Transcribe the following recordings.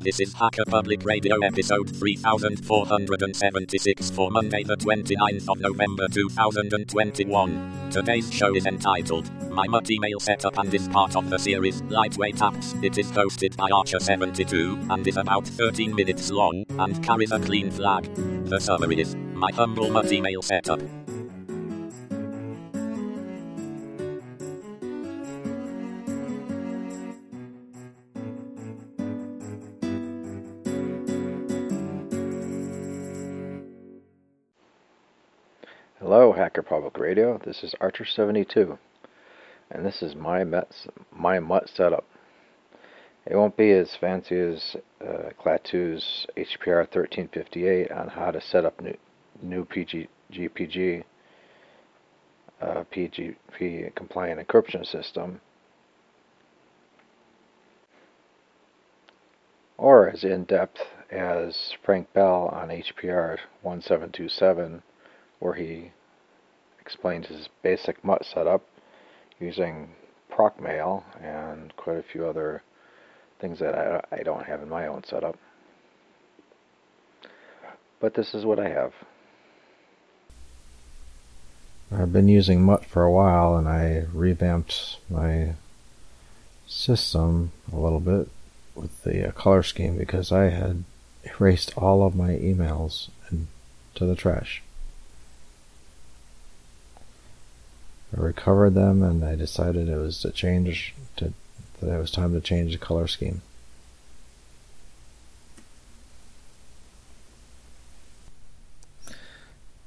This is Hacker Public Radio episode 3476 for Monday the 29th of November 2021. Today's show is entitled, My Mutt Email Setup and is part of the series, Lightweight Apps. It is hosted by Archer72 and is about 13 minutes long and carries a clean flag. The summary is, My Humble Mutt Email Setup. Hello, Hacker Public Radio. This is Archer72, and this is my Mutt setup. It won't be as fancy as Clatu's HPR 1358 on how to set up new GPG PGP compliant encryption system, or as in depth as Frank Bell on HPR 1727, where he explained his basic Mutt setup using procmail and quite a few other things that I don't have in my own setup. But this is what I have. I've been using Mutt for a while, and I revamped my system a little bit with the color scheme because I had erased all of my emails to the trash. I recovered them, and I decided it was time to change the color scheme.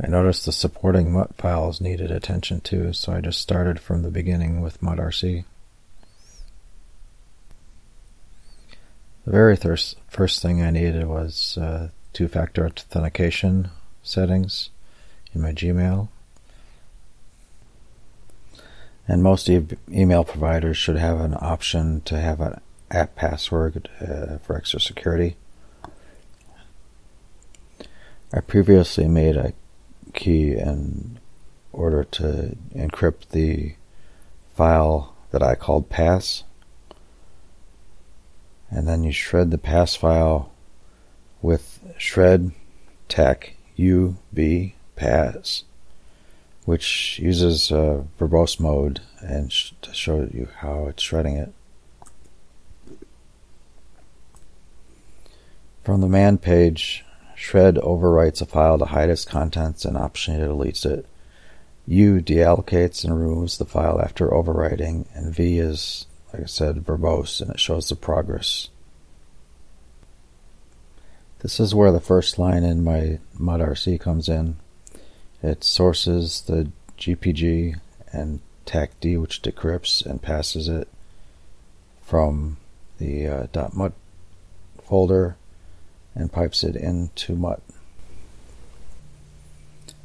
I noticed the supporting Mutt files needed attention too, so I just started from the beginning with muttrc. The very first thing I needed was two-factor authentication settings in my Gmail. And most email providers should have an option to have an app password for extra security. I previously made a key in order to encrypt the file that I called pass. And then you shred the pass file with shred tech UB pass, which uses verbose mode and to show you how it's shredding it. From the man page, shred overwrites a file to hide its contents and optionally deletes it. U deallocates and removes the file after overwriting, and V is, like I said, verbose, and it shows the progress. This is where the first line in my muttrc comes in. It sources the GPG and TACD, which decrypts and passes it from the .mut folder and pipes it into Mutt.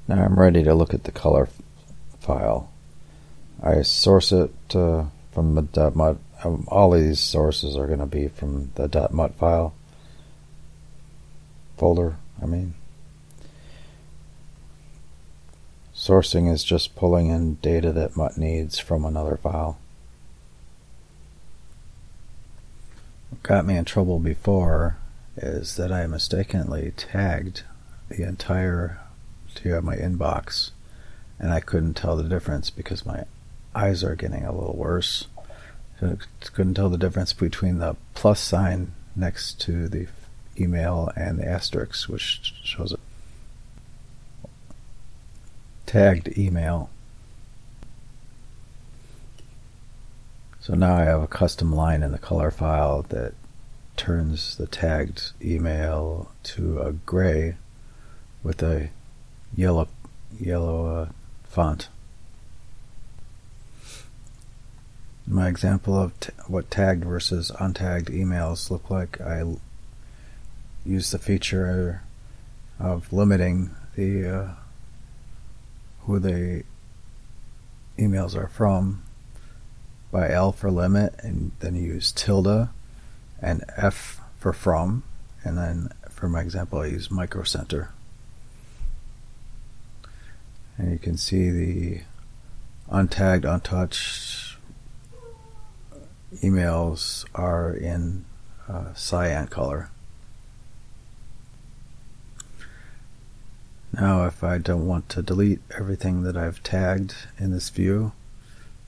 Now I'm ready to look at the color file. I source it from the .mut. All of these sources are going to be from the .mut file folder, Sourcing is just pulling in data that Mutt needs from another file. What got me in trouble before is that I mistakenly tagged the entirety of my inbox, and I couldn't tell the difference because my eyes are getting a little worse. So I couldn't tell the difference between the plus sign next to the email and the asterisk, which shows it tagged email. So now I have a custom line in the color file that turns the tagged email to a gray with a yellow font. My example of what tagged versus untagged emails look like, I use the feature of limiting the who the emails are from by L for limit, and then you use tilde and F for from, and then for my example I use microcenter. And you can see the untagged, untouched emails are in cyan color. Now if I don't want to delete everything that I've tagged in this view,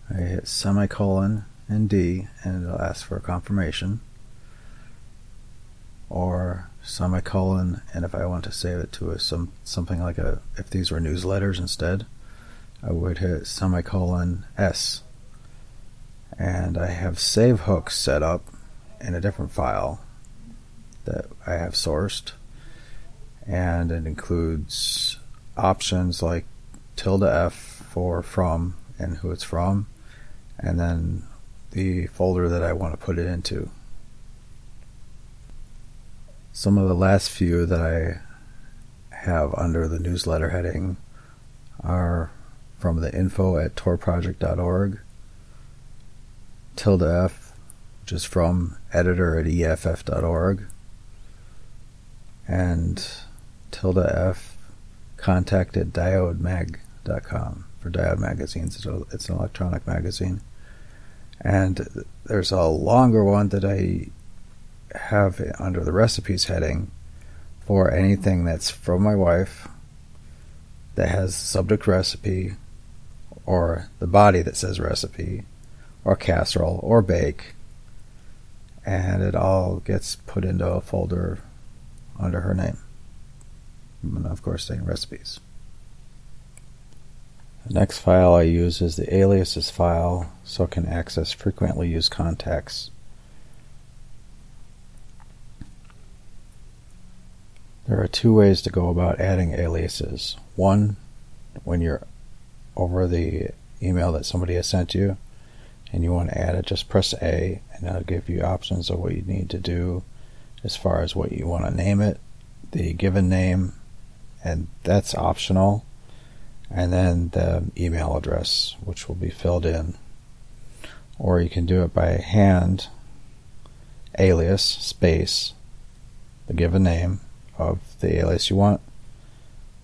I hit semicolon and D and it'll ask for a confirmation, or semicolon, and if I want to save it to a, something like a, if these were newsletters instead, I would hit semicolon S. And I have save hooks set up in a different file that I have sourced, and it includes options like ~f for from and who it's from, and then the folder that I want to put it into. Some of the last few that I have under the newsletter heading are from the info at torproject.org, ~f, which is from editor at eff.org, and ~f, contact at diodemag.com for Diode magazines. It's an electronic magazine. And there's a longer one that I have under the recipes heading for anything that's from my wife that has subject recipe, or the body that says recipe, or casserole, or bake, and it all gets put into a folder under her name, and of course saying recipes. The next file I use is the aliases file, so it can access frequently used contacts. There are two ways to go about adding aliases. One, when you're over the email that somebody has sent you and you want to add it, just press A and it'll give you options of what you need to do as far as what you want to name it, the given name, and that's optional, and then the email address, which will be filled in. Or you can do it by hand, alias, space, the given name of the alias you want,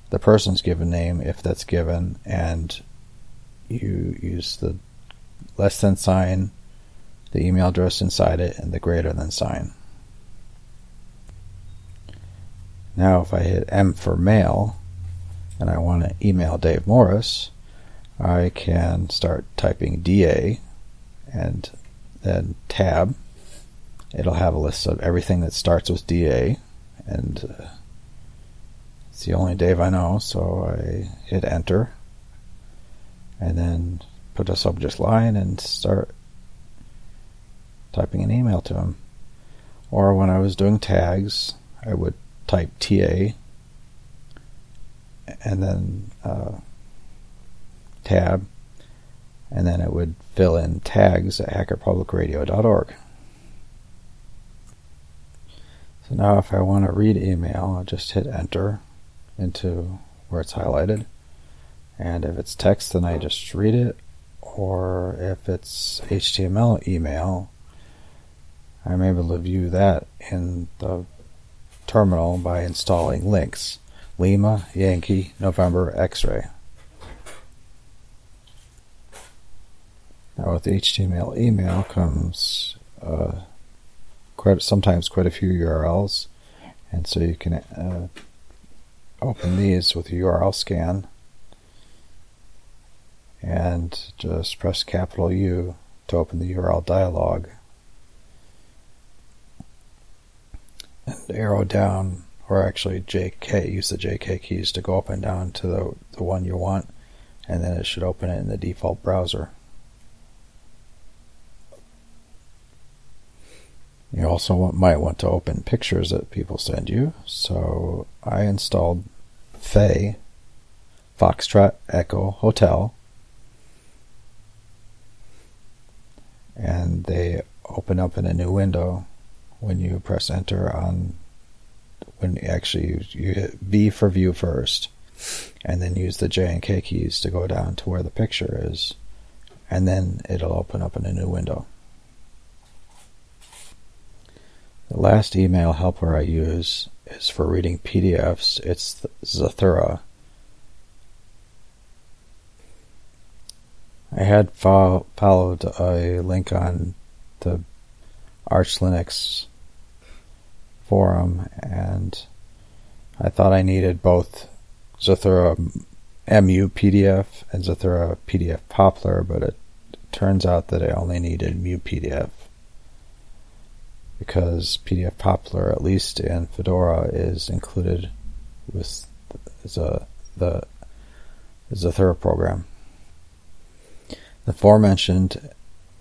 the person's given name if that's given, and you use the less than sign, the email address inside it, and the greater than sign. Now if I hit M for mail and I want to email Dave Morris, I can start typing DA and then tab. It'll have a list of everything that starts with DA, and it's the only Dave I know, so I hit enter and then put a subject line and start typing an email to him. Or when I was doing tags, I would type TA and then tab, and then it would fill in tags at hackerpublicradio.org. So now if I want to read email, I'll just hit enter into where it's highlighted. And if it's text, then I just read it. Or if it's HTML email, I'm able to view that in the terminal by installing Lynx, Lima, Yankee, November, X-ray. Now with HTML email comes sometimes quite a few URLs, and so you can open these with a URL scan and just press capital U to open the URL dialog and arrow down, or actually JK, use the JK keys to go up and down to the one you want, and then it should open it in the default browser. You also might want to open pictures that people send you. So I installed feh, Foxtrot, Echo, Hotel. And they open up in a new window when you press enter on, when actually you hit V for view first, and then use the J and K keys to go down to where the picture is, and then it'll open up in a new window. The last email helper I use is for reading PDFs. It's Zathura. I had followed a link on the Arch Linux forum, and I thought I needed both Zathura MU PDF and Zathura PDF Poppler, but it turns out that I only needed MU PDF, because PDF Poppler, at least in Fedora, is included with the Zathura program. The aforementioned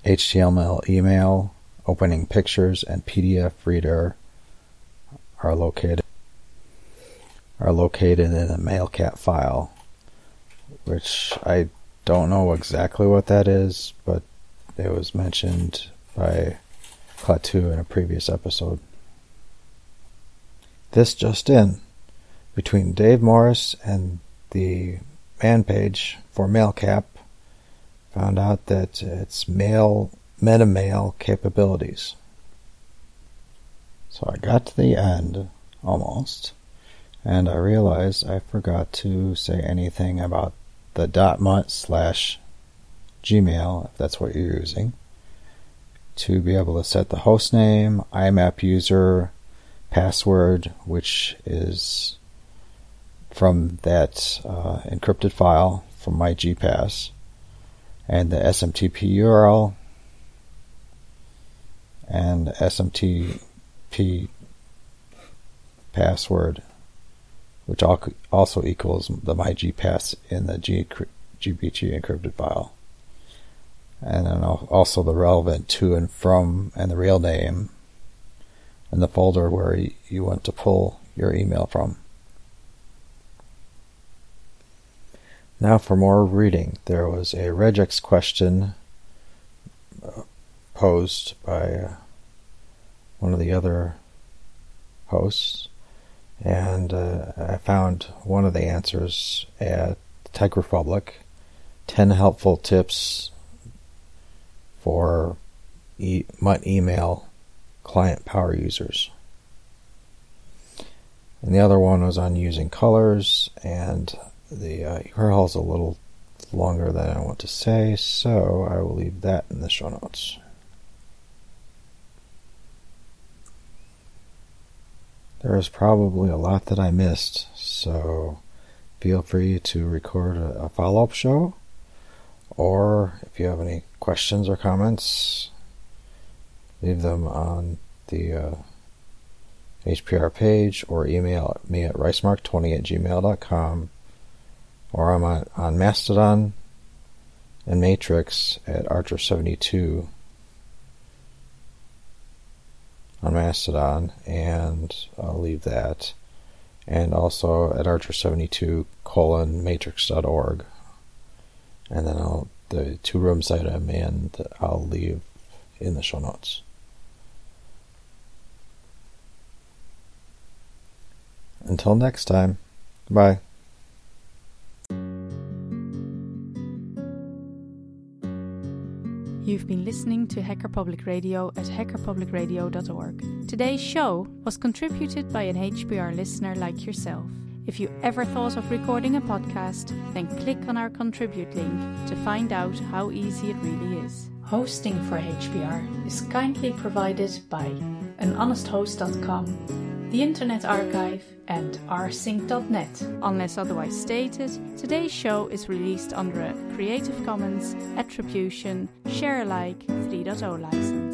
HTML email, opening pictures, and PDF reader are located in the mailcap file, which I don't know exactly what that is, but it was mentioned by Klaatu in a previous episode. This just in: between Dave Morris and the man page for Mailcap, found out that it's metamail capabilities. So I got to the end, almost, and I realized I forgot to say anything about the .mut/gmail, if that's what you're using, to be able to set the host name, IMAP user, password, which is from that encrypted file from my GPass, and the SMTP URL, and SMTP password, which also equals the mygpass in the GPG encrypted file, and then also the relevant to and from and the real name and the folder where you want to pull your email from. Now for more reading. There was a regex question posed by one of the other hosts, and I found one of the answers at Tech Republic: 10 helpful tips for Mutt email client power users. And the other one was on using colors, and the URL is a little longer than I want to say, so I will leave that in the show notes. There is probably a lot that I missed, so feel free to record a follow-up show, or if you have any questions or comments, leave them on the HPR page, or email me at ricemark20@gmail.com. Or I'm on Mastodon and Matrix at Archer72 on Mastodon, and I'll leave that. And also at Archer72:matrix.org. And then the two-room site I'm in, I'll leave in the show notes. Until next time, bye. You've been listening to Hacker Public Radio at hackerpublicradio.org. Today's show was contributed by an HPR listener like yourself. If you ever thought of recording a podcast, then click on our contribute link to find out how easy it really is. Hosting for HPR is kindly provided by anhonesthost.com, the Internet Archive, and rsync.net. Unless otherwise stated, today's show is released under a Creative Commons Attribution Share Alike 3.0 license.